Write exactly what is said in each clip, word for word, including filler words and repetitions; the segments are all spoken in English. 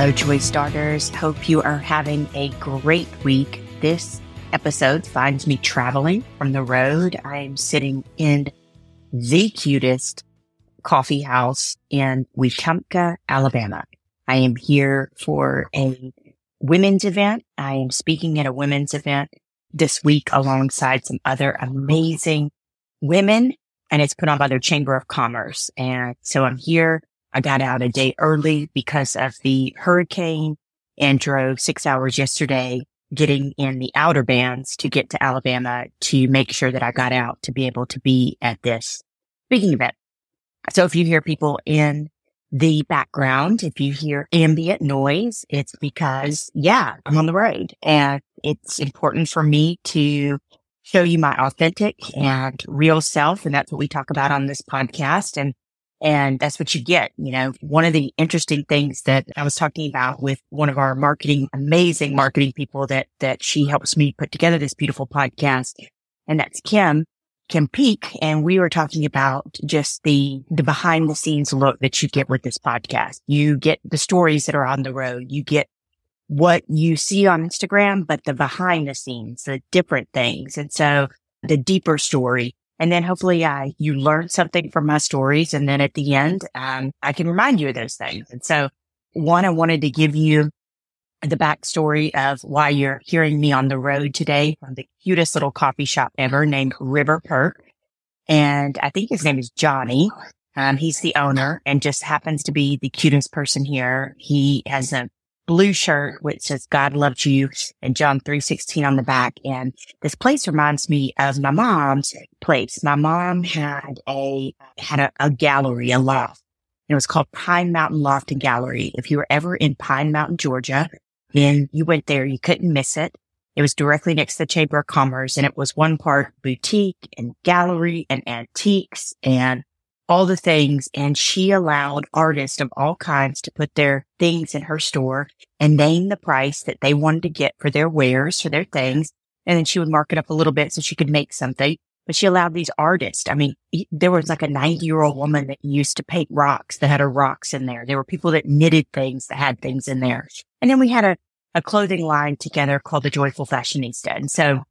Hello, Joy Starters. Hope you are having a great week. This episode finds me traveling from the road. I am sitting in the cutest coffee house in Wetumpka, Alabama. I am here for a women's event. I am speaking at a women's event this week alongside some other amazing women, and it's put on by their Chamber of Commerce. And so I'm here. I got out a day early because of the hurricane and drove six hours yesterday, getting in the outer bands to get to Alabama to make sure that I got out to be able to be at this speaking event. So if you hear people in the background, if you hear ambient noise, it's because, yeah, I'm on the road, and it's important for me to show you my authentic and real self. And that's what we talk about on this podcast. And And that's what you get. You know, one of the interesting things that I was talking about with one of our marketing, amazing marketing people that, that she helps me put together this beautiful podcast. And that's Kim, Kim Peek. And we were talking about just the, the behind the scenes look that you get with this podcast. You get the stories that are on the road. You get what you see on Instagram, but the behind the scenes, the different things. And so the deeper story. And then hopefully uh, you learn something from my stories. And then at the end, um, I can remind you of those things. And so one, I wanted to give you the backstory of why you're hearing me on the road today from the cutest little coffee shop ever named River Perk. And I think his name is Johnny. Um, he's the owner and just happens to be the cutest person here. He has a blue shirt, which says, God loves you, and John three sixteen on the back. And this place reminds me of my mom's place. My mom had a, had a, a gallery, a loft, and it was called Pine Mountain Loft and Gallery. If you were ever in Pine Mountain, Georgia, and you went there, you couldn't miss it. It was directly next to the Chamber of Commerce, and it was one part boutique and gallery and antiques and all the things, and she allowed artists of all kinds to put their things in her store and name the price that they wanted to get for their wares, for their things, and then she would mark it up a little bit so she could make something. But she allowed these artists. I mean, there was like a ninety-year-old woman that used to paint rocks that had her rocks in there. There were people that knitted things that had things in there. And then we had a, a clothing line together called the Joyful Fashionista. And so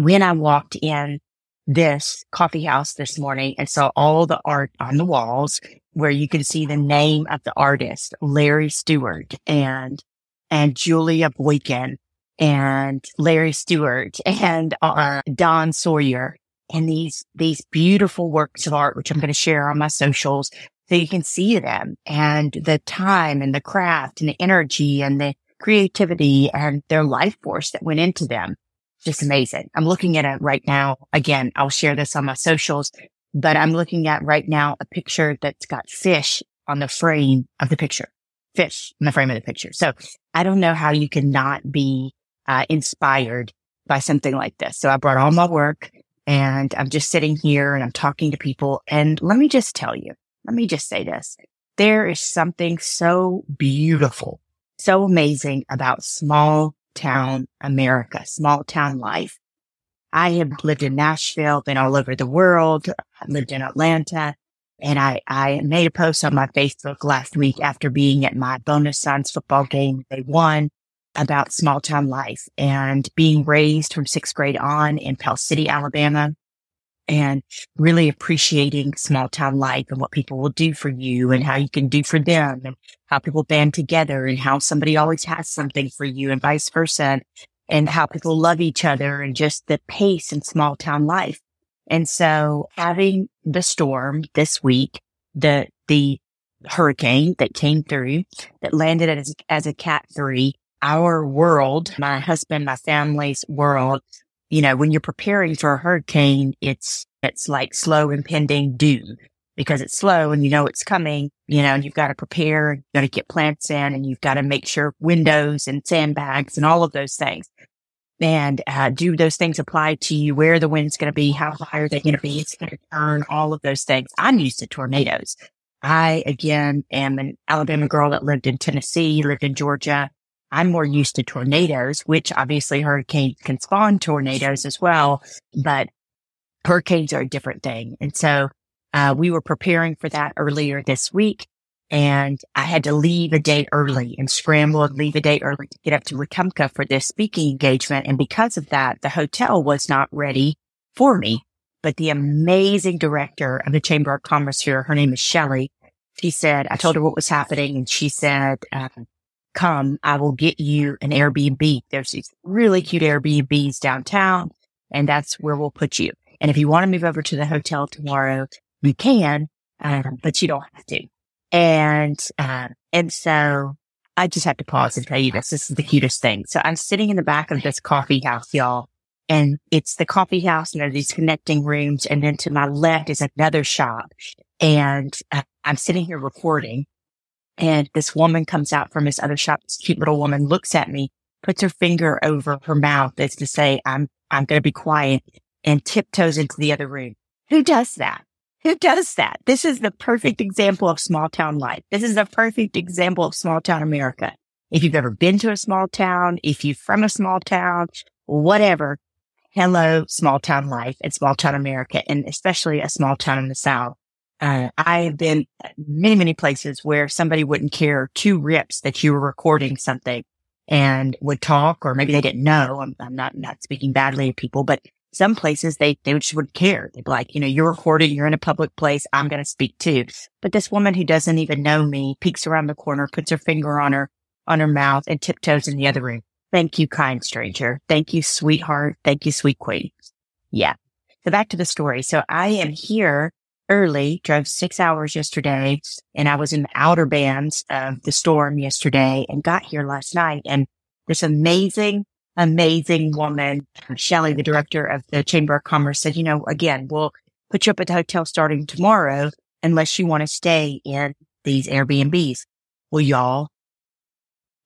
when I walked in this coffee house this morning and saw all the art on the walls where you can see the name of the artist, Larry Stewart and, and Julia Boykin and Larry Stewart and uh, Don Sawyer and these, these beautiful works of art, which I'm going to share on my socials so you can see them, and the time and the craft and the energy and the creativity and their life force that went into them. Just amazing. I'm looking at it right now. Again, I'll share this on my socials, but I'm looking at right now a picture that's got fish on the frame of the picture, fish in the frame of the picture. So I don't know how you can not be uh, inspired by something like this. So I brought all my work and I'm just sitting here and I'm talking to people. And let me just tell you, let me just say this. There is something so beautiful, so amazing about small town America, small town life. I have lived in Nashville, been all over the world. I lived in Atlanta, and I, I made a post on my Facebook last week after being at my bonus son's football game. They won, about small town life and being raised from sixth grade on in Pell City, Alabama, and really appreciating small town life and what people will do for you and how you can do for them and how people band together and how somebody always has something for you and vice versa, and how people love each other and just the pace in small town life. And so having the storm this week, the, the hurricane that came through that landed as, as a cat three, our world, my husband, my family's world, you know, when you're preparing for a hurricane, it's, it's like slow impending doom because it's slow and you know it's coming, you know, and you've got to prepare, you've got to get plants in, and you've got to make sure windows and sandbags and all of those things. And, uh, do those things apply to you? Where the wind's going to be? How high are they going to be? It's going to turn, all of those things. I'm used to tornadoes. I, again, am an Alabama girl that lived in Tennessee, lived in Georgia. I'm more used to tornadoes, which obviously hurricanes can spawn tornadoes as well, but hurricanes are a different thing. And so uh we were preparing for that earlier this week. And I had to leave a day early and scramble and leave a day early to get up to Wetumpka for this speaking engagement. And because of that, the hotel was not ready for me. But the amazing director of the Chamber of Commerce here, her name is Shelley, she said, I told her what was happening, and she said, uh, come, I will get you an Airbnb. There's these really cute Airbnbs downtown, and that's where we'll put you. And if you want to move over to the hotel tomorrow, you can, um, but you don't have to. And, uh, and so I just have to pause and tell you this. This is the cutest thing. So I'm sitting in the back of this coffee house, y'all. And it's the coffee house, and there are these connecting rooms. And then to my left is another shop. And uh, I'm sitting here recording. And this woman comes out from this other shop. This cute little woman looks at me, puts her finger over her mouth as to say, I'm, I'm going to be quiet, and tiptoes into the other room. Who does that? Who does that? This is the perfect example of small town life. This is the perfect example of small town America. If you've ever been to a small town, if you're from a small town, whatever, hello, small town life and small town America, and especially a small town in the South. Uh, I have been many, many places where somebody wouldn't care two rips that you were recording something and would talk, or maybe they didn't know. I'm, I'm not, not speaking badly of people, but some places they, they just wouldn't care. They'd be like, you know, you're recording, you're in a public place, I'm going to speak too. But this woman who doesn't even know me peeks around the corner, puts her finger on her, on her mouth, and tiptoes in the other room. Thank you, kind stranger. Thank you, sweetheart. Thank you, sweet queen. Yeah. So back to the story. So I am here early, drove six hours yesterday, and I was in the outer bands of the storm yesterday and got here last night. And this amazing, amazing woman, Shelley, the director of the Chamber of Commerce, said, you know, again, we'll put you up at the hotel starting tomorrow unless you want to stay in these Airbnbs. Well, y'all,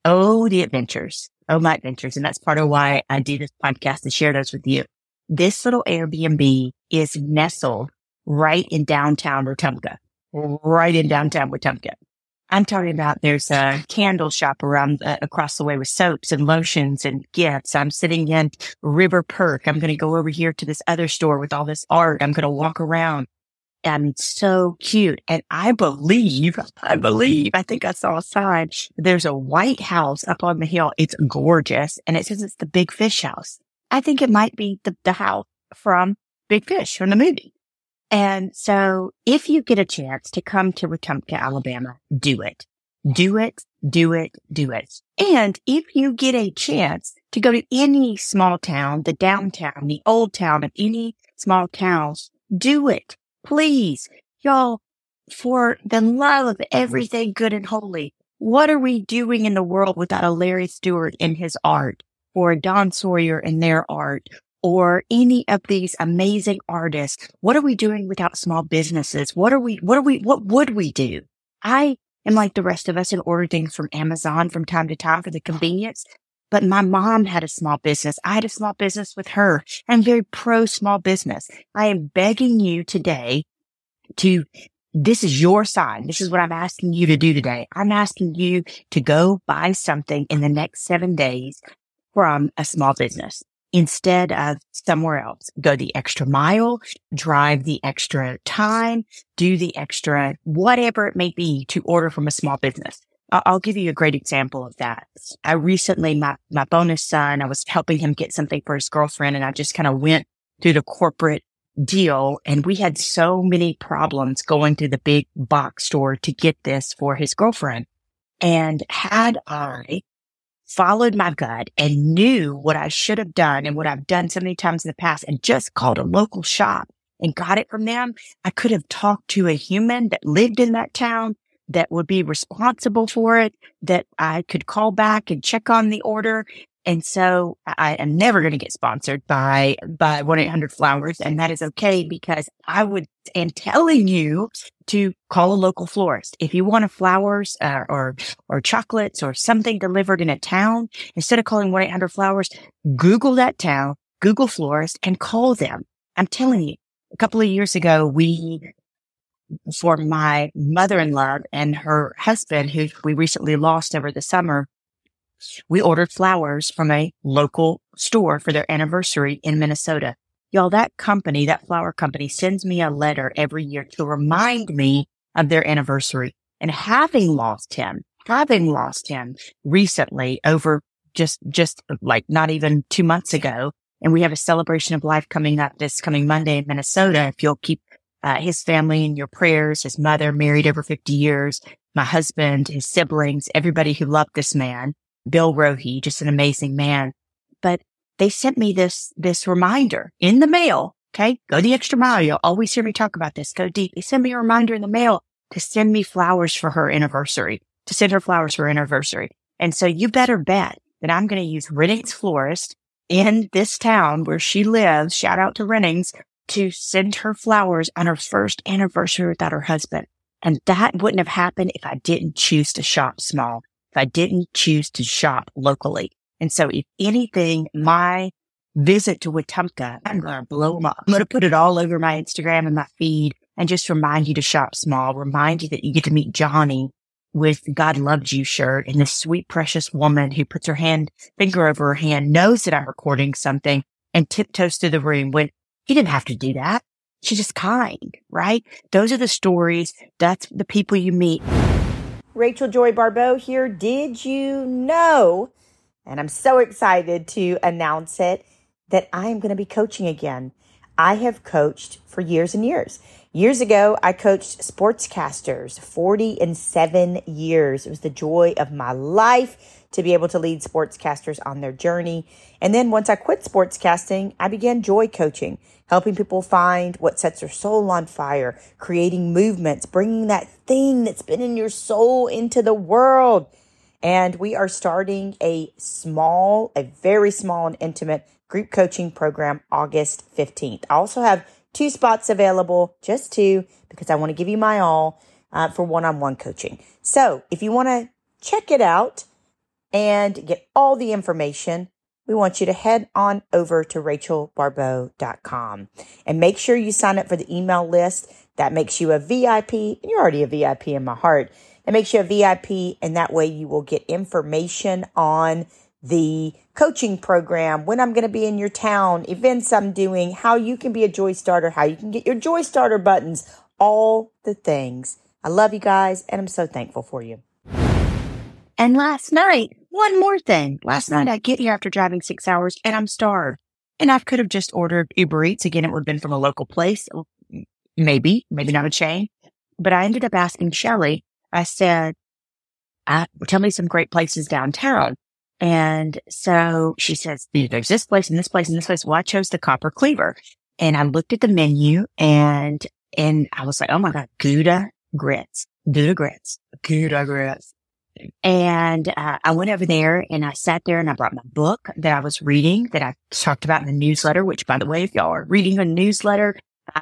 oh, the adventures. Oh, my adventures. And that's part of why I do this podcast, to share those with you. This little Airbnb is nestled right in downtown Wetumpka, right in downtown Wetumpka. I'm talking about there's a candle shop around uh, across the way with soaps and lotions and gifts. I'm sitting in River Perk. I'm going to go over here to this other store with all this art. I'm going to walk around. And it's so cute. And I believe, I believe, I think I saw a sign. There's a white house up on the hill. It's gorgeous. And it says it's the Big Fish house. I think it might be the, the house from Big Fish from the movie. And so if you get a chance to come to Wetumpka, Alabama, do it. Do it, do it, do it. And if you get a chance to go to any small town, the downtown, the old town of any small towns, do it. Please, y'all, for the love of everything good and holy, what are we doing in the world without a Larry Stewart and his art, or a Don Sawyer and their art, or any of these amazing artists? What are we doing without small businesses? What are we, what are we, what would we do? I am like the rest of us and order things from Amazon from time to time for the convenience. But my mom had a small business. I had a small business with her. I'm very pro small business. I am begging you today to, this is your sign. This is what I'm asking you to do today. I'm asking you to go buy something in the next seven days from a small business. Instead of somewhere else, go the extra mile, drive the extra time, do the extra whatever it may be to order from a small business. I'll give you a great example of that. I recently, my, my bonus son, I was helping him get something for his girlfriend, and I just kind of went through the corporate deal, and we had so many problems going to the big box store to get this for his girlfriend. And had I followed my gut and knew what I should have done and what I've done so many times in the past and just called a local shop and got it from them, I could have talked to a human that lived in that town that would be responsible for it, that I could call back and check on the order. And so I am never going to get sponsored by, by one eight hundred flowers. And that is okay, because I would am telling you to call a local florist. If you want a flowers uh, or, or chocolates or something delivered in a town, instead of calling one eight hundred flowers, Google that town, Google florist, and call them. I'm telling you, a couple of years ago, we, for my mother-in-law and her husband, who we recently lost over the summer, we ordered flowers from a local store for their anniversary in Minnesota. Y'all, that company, that flower company, sends me a letter every year to remind me of their anniversary. and having lost him, having lost him recently over just, just like not even two months ago. And we have a celebration of life coming up this coming Monday in Minnesota. If you'll keep uh, his family in your prayers, his mother married over fifty years, my husband, his siblings, everybody who loved this man, Bill Rohey, just an amazing man. But they sent me this, this reminder in the mail. Okay. Go the extra mile. You'll always hear me talk about this. Go deep. They sent me a reminder in the mail to send me flowers for her anniversary, to send her flowers for her anniversary. And so you better bet that I'm going to use Renning's florist in this town where she lives. Shout out to Renning's, to send her flowers on her first anniversary without her husband. And that wouldn't have happened if I didn't choose to shop small, if I didn't choose to shop locally. And so if anything, my visit to Wetumpka, I'm going to blow them up. I'm going to put it all over my Instagram and my feed and just remind you to shop small, remind you that you get to meet Johnny with God Loves You shirt, and this sweet, precious woman who puts her hand, finger over her hand, knows that I'm recording something and tiptoes through the room when he didn't have to do that. She's just kind, right? Those are the stories. That's the people you meet. Rachel Joy Barbeau here. Did you know, and I'm so excited to announce it, that I am going to be coaching again. I have coached for years and years. Years ago, I coached sportscasters, forty and seven years. It was the joy of my life to be able to lead sportscasters on their journey. And then once I quit sportscasting, I began joy coaching, helping people find what sets their soul on fire, creating movements, bringing that thing that's been in your soul into the world. And we are starting a small, a very small and intimate group coaching program August fifteenth. I also have two spots available, just two, because I want to give you my all uh, for one-on-one coaching. So if you want to check it out and get all the information, we want you to head on over to rachel barbeau dot com and make sure you sign up for the email list. That makes you a V I P, and you're already a V I P in my heart. It makes you a V I P, and that way you will get information on the coaching program, when I'm going to be in your town, events I'm doing, how you can be a joy starter, how you can get your joy starter buttons, all the things. I love you guys, and I'm so thankful for you. And last night, one more thing. Last night, I get here after driving six hours, and I'm starved. And I could have just ordered Uber Eats. Again, it would have been from a local place, maybe, maybe not a chain. But I ended up asking Shelly. I said, I, tell me some great places downtown. And so she says, there's this place and this place and this place. Well, I chose the Coosa Cleaver, and I looked at the menu and, and I was like, oh my God, Gouda grits, Gouda grits, Gouda grits. And uh, I went over there and I sat there and I brought my book that I was reading that I talked about in the newsletter, which, by the way, if y'all are reading a newsletter,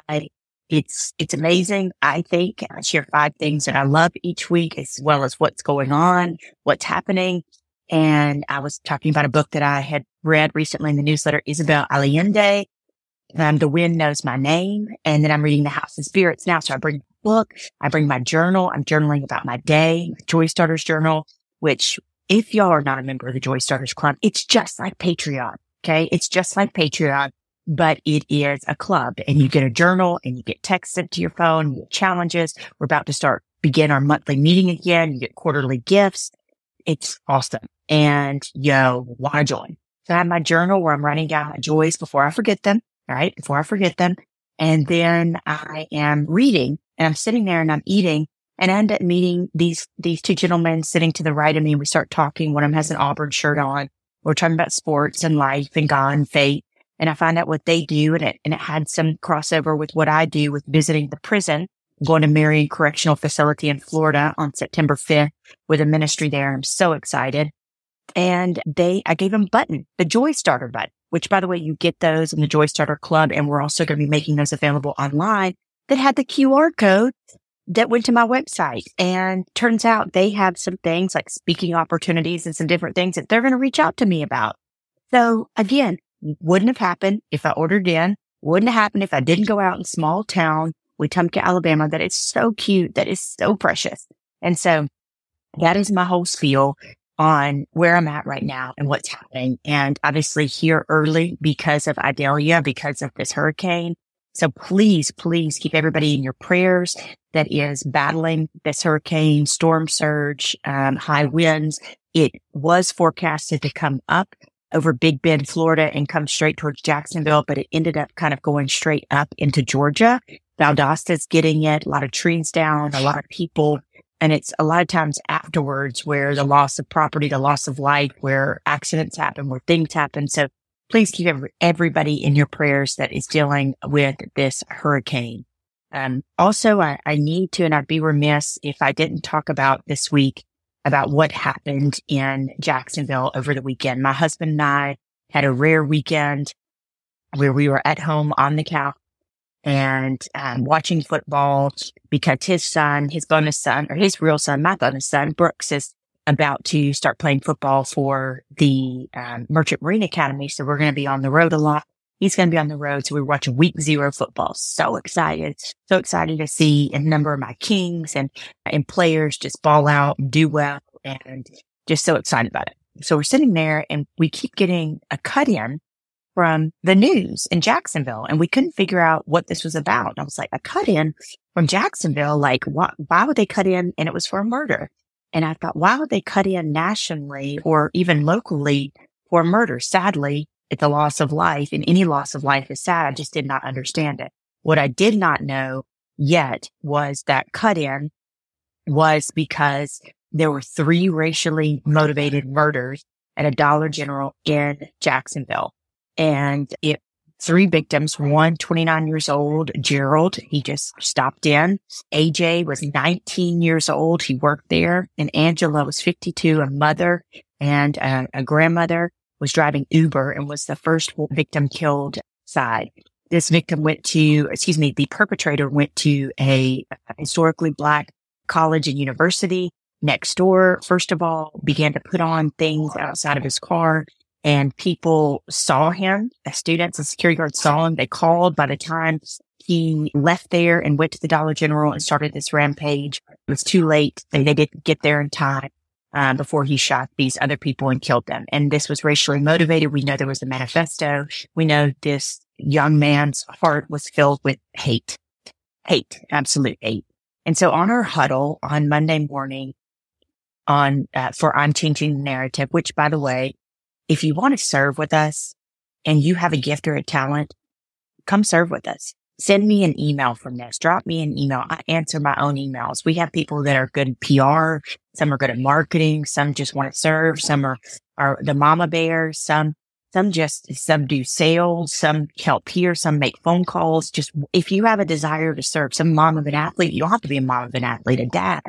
I, it's, it's amazing. I think I share five things that I love each week, as well as what's going on, what's happening. And I was talking about a book that I had read recently in the newsletter, Isabel Allende, um, The Wind Knows My Name. And then I'm reading The House of Spirits now. So I bring a book, I bring my journal. I'm journaling about my day, my Joy Starters journal, which if y'all are not a member of the Joy Starters Club, it's just like Patreon. Okay. It's just like Patreon, but it is a club, and you get a journal and you get texts sent to your phone, you get challenges. We're about to start, begin our monthly meeting again. You get quarterly gifts. It's awesome. And yo, want to join? So I have my journal where I'm writing down my joys before I forget them. All right. Before I forget them. And then I am reading, and I'm sitting there and I'm eating, and I end up meeting these, these two gentlemen sitting to the right of me. And we start talking. One of them has an Auburn shirt on. We're talking about sports and life and God and fate. And I find out what they do. And it, and it had some crossover with what I do with visiting the prison. Going to Marion Correctional Facility in Florida on September fifth with a ministry there. I'm so excited. And they, I gave them button, the Joy Starter button, which, by the way, you get those in the Joy Starter Club. And we're also going to be making those available online, that had the Q R code that went to my website. And turns out they have some things like speaking opportunities and some different things that they're going to reach out to me about. So again, wouldn't have happened if I ordered in, wouldn't have happened if I didn't go out in small town Wetumpka, Alabama, that is so cute, that is so precious. And so that is my whole spiel on where I'm at right now and what's happening. And obviously here early because of Idalia, because of this hurricane. So please, please keep everybody in your prayers that is battling this hurricane, storm surge, um, high winds. It was forecasted to come up over Big Bend, Florida, and come straight towards Jacksonville, but it ended up kind of going straight up into Georgia. Valdosta's getting it, a lot of trees down, a lot of people. And it's a lot of times afterwards where the loss of property, the loss of life, where accidents happen, where things happen. So please keep everybody in your prayers that is dealing with this hurricane. Um, also, I, I need to, and I'd be remiss if I didn't talk about this week about what happened in Jacksonville over the weekend. My husband and I had a rare weekend where we were at home on the couch and um, watching football because his son, his bonus son, or his real son, my bonus son, Brooks, is about to start playing football for the um, Merchant Marine Academy. So we're going to be on the road a lot. He's going to be on the road. So we're watching week zero football. So excited. So excited to see a number of my Kings and, and players just ball out and do well, and just so excited about it. So we're sitting there and we keep getting a cut in from the news in Jacksonville, and we couldn't figure out what this was about. And I was like, a cut in from Jacksonville? Like, wh- why would they cut in? And it was for a murder. And I thought, why would they cut in nationally or even locally for a murder? Sadly, it's a loss of life, and any loss of life is sad. I just did not understand it. What I did not know yet was that cut in was because there were three racially motivated murders at a Dollar General in Jacksonville. And it three victims, one twenty-nine years old, Gerald, he just stopped in. A J was nineteen years old. He worked there. And Angela was fifty-two, a mother and a, a grandmother, was driving Uber and was the first victim killed side. This victim went to, excuse me, the perpetrator went to a historically black college and university next door. First of all, began to put on things outside of his car. And people saw him, students and security guards saw him. They called. By the time he left there and went to the Dollar General and started this rampage, it was too late. They, they didn't get there in time uh, before he shot these other people and killed them. And this was racially motivated. We know there was a manifesto. We know this young man's heart was filled with hate, hate, absolute hate. And so on our huddle on Monday morning on uh, for I'm Changing the Narrative, which, by the way, if you want to serve with us and you have a gift or a talent, come serve with us. Send me an email from this. Drop me an email. I answer my own emails. We have people that are good at P R. Some are good at marketing. Some just want to serve. Some are, are the mama bears. Some, some just, some do sales. Some help here. Some make phone calls. Just if you have a desire to serve, some mom of an athlete, you don't have to be a mom of an athlete, a dad,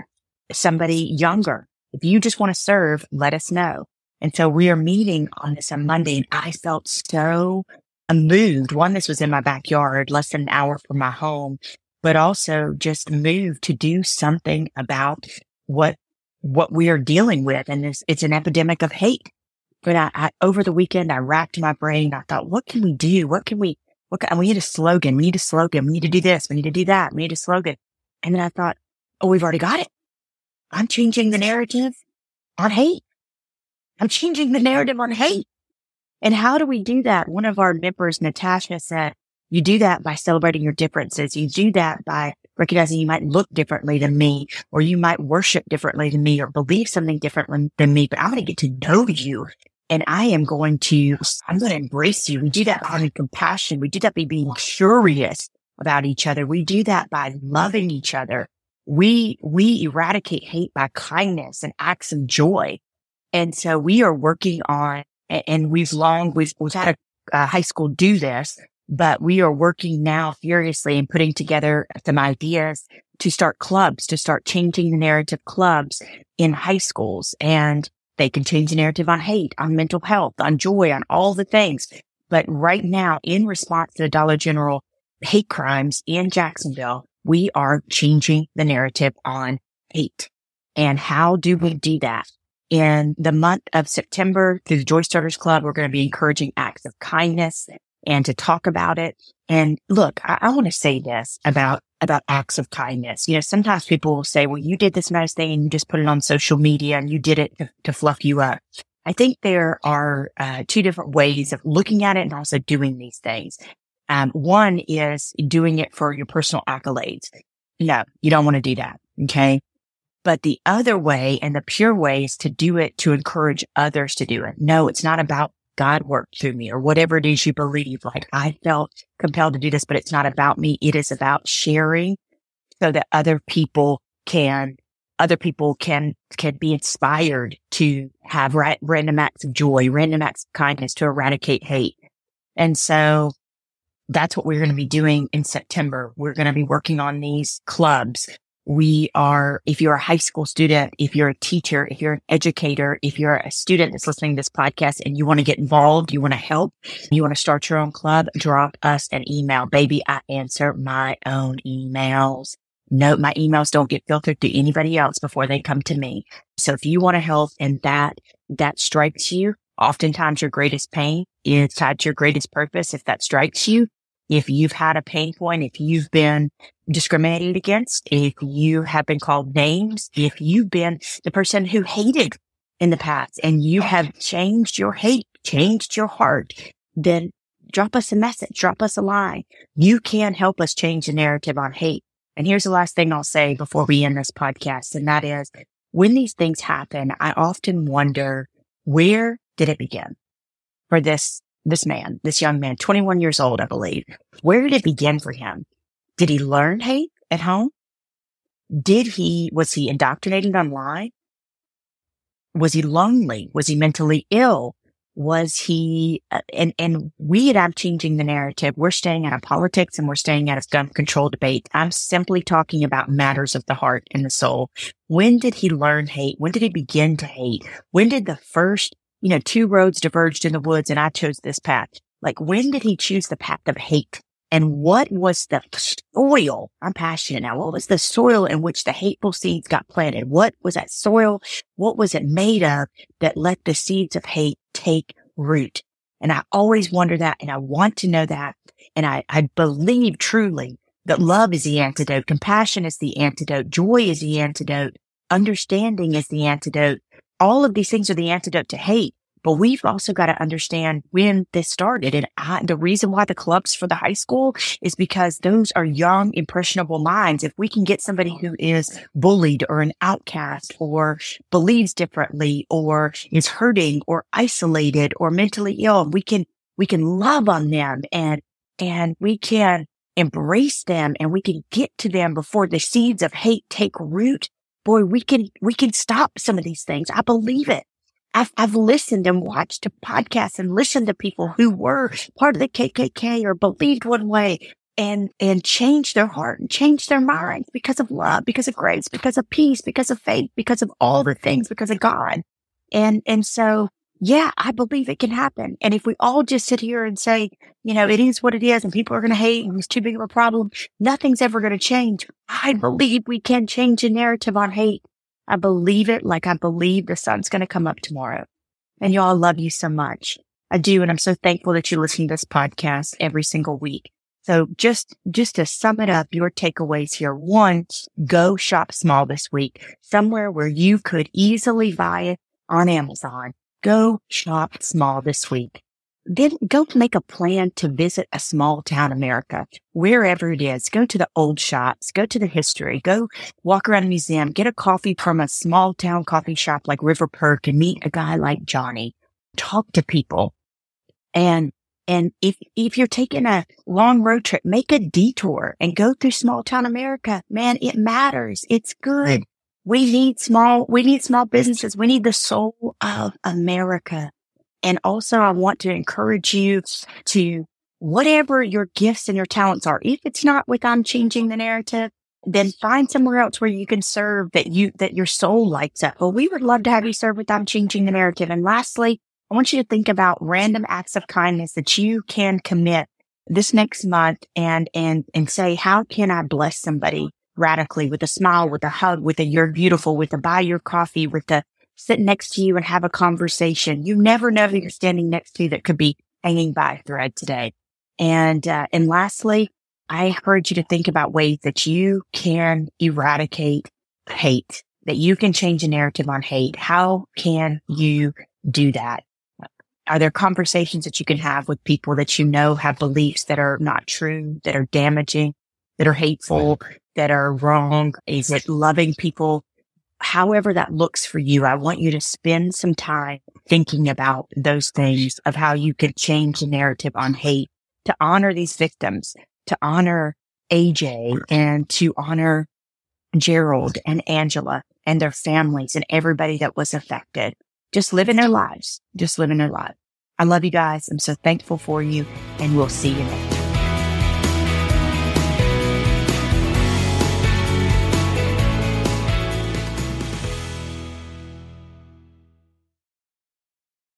somebody younger. If you just want to serve, let us know. And so we are meeting on this on Monday, and I felt so moved. One, this was in my backyard, less than an hour from my home, but also just moved to do something about what what we are dealing with. And it's, it's an epidemic of hate. But I, I, over the weekend, I racked my brain. I thought, what can we do? What can we? What can, we need a slogan. We need a slogan. We need to do this. We need to do that. We need a slogan. And then I thought, oh, we've already got it. I'm changing the narrative on hate. I'm changing the narrative on hate. And how do we do that? One of our members, Natasha, said, you do that by celebrating your differences. You do that by recognizing you might look differently than me, or you might worship differently than me, or believe something different than me, but I want to get to know you. And I am going to, I'm going to embrace you. We do that by compassion. We do that by being curious about each other. We do that by loving each other. We, we eradicate hate by kindness and acts of joy. And so we are working on, and we've long, we've, we've had a, a high school do this, but we are working now furiously and putting together some ideas to start clubs, to start changing the narrative clubs in high schools. And they can change the narrative on hate, on mental health, on joy, on all the things. But right now, in response to the Dollar General hate crimes in Jacksonville, we are changing the narrative on hate. And how do we do that? In the month of September, through the Joy Starters Club, we're going to be encouraging acts of kindness and to talk about it. And look, I, I want to say this about, about acts of kindness. You know, sometimes people will say, well, you did this nice thing and you just put it on social media and you did it to, to fluff you up. I think there are uh, two different ways of looking at it and also doing these things. Um, one is doing it for your personal accolades. No, you don't want to do that. Okay. But the other way and the pure way is to do it to encourage others to do it. No, it's not about God worked through me or whatever it is you believe. Like, I felt compelled to do this, but it's not about me. It is about sharing so that other people can, other people can, can be inspired to have ra- random acts of joy, random acts of kindness to eradicate hate. And so that's what we're going to be doing in September. We're going to be working on these clubs. We are, if you're a high school student, if you're a teacher, if you're an educator, if you're a student that's listening to this podcast and you want to get involved, you want to help, you want to start your own club, drop us an email. Baby, I answer my own emails. No, my emails don't get filtered to anybody else before they come to me. So if you want to help and that, that strikes you, oftentimes your greatest pain is tied to your greatest purpose. If that strikes you, if you've had a pain point, if you've been discriminated against, if you have been called names, if you've been the person who hated in the past and you have changed your hate, changed your heart, then drop us a message, drop us a line. You can help us change the narrative on hate. And here's the last thing I'll say before we end this podcast, and that is when these things happen, I often wonder, where did it begin for this This man, this young man, twenty-one years old, I believe? Where did it begin for him? Did he learn hate at home? Did he, was he indoctrinated online? Was he lonely? Was he mentally ill? Was he, uh, and, and we at I'm Changing the Narrative, we're staying out of politics and we're staying out of gun control debate. I'm simply talking about matters of the heart and the soul. When did he learn hate? When did he begin to hate? When did the first You know, two roads diverged in the woods and I chose this path? Like, when did he choose the path of hate? And what was the soil? I'm passionate now. What was the soil in which the hateful seeds got planted? What was that soil? What was it made of that let the seeds of hate take root? And I always wonder that, and I want to know that. And I, I believe truly that love is the antidote. Compassion is the antidote. Joy is the antidote. Understanding is the antidote. All of these things are the antidote to hate, but we've also got to understand when this started. And I, the reason why the clubs for the high school is because those are young, impressionable minds. If we can get somebody who is bullied or an outcast or believes differently or is hurting or isolated or mentally ill, we can, we can love on them and, and we can embrace them and we can get to them before the seeds of hate take root. Boy, we can, we can stop some of these things. I believe it. I've, I've listened and watched to podcasts and listened to people who were part of the K K K or believed one way and, and changed their heart and changed their minds because of love, because of grace, because of peace, because of faith, because of all the things, because of God. And, and so, yeah, I believe it can happen. And if we all just sit here and say, you know, it is what it is and people are going to hate and it's too big of a problem, nothing's ever going to change. I believe we can change a narrative on hate. I believe it like I believe the sun's going to come up tomorrow. And y'all, love you so much. I do. And I'm so thankful that you listen to this podcast every single week. So just, just to sum it up, your takeaways here. One, go shop small this week, somewhere where you could easily buy it on Amazon. Go shop small this week. Then go make a plan to visit a small town America, wherever it is. Go to the old shops. Go to the history. Go walk around a museum. Get a coffee from a small town coffee shop like River Perk and meet a guy like Johnny. Talk to people. And and if if you're taking a long road trip, make a detour and go through small town America. Man, it matters. It's good. We need small, we need small businesses. We need the soul of America. And also I want to encourage you to, whatever your gifts and your talents are, if it's not with I'm Changing the Narrative, then find somewhere else where you can serve that you, that your soul lights up. Well, we would love to have you serve with I'm Changing the Narrative. And lastly, I want you to think about random acts of kindness that you can commit this next month and, and, and say, how can I bless somebody radically, with a smile, with a hug, with a you're beautiful, with a buy your coffee, with a sit next to you and have a conversation. You never know who you're standing next to that could be hanging by a thread today. And, uh, and lastly, I encourage you to think about ways that you can eradicate hate, that you can change a narrative on hate. How can you do that? Are there conversations that you can have with people that you know have beliefs that are not true, that are damaging, that are hateful, oh. that are wrong? Is it loving people? However that looks for you, I want you to spend some time thinking about those things, of how you can change the narrative on hate, to honor these victims, to honor A J and to honor Gerald and Angela and their families and everybody that was affected. Just living their lives. Just living their lives. I love you guys. I'm so thankful for you, and we'll see you next time.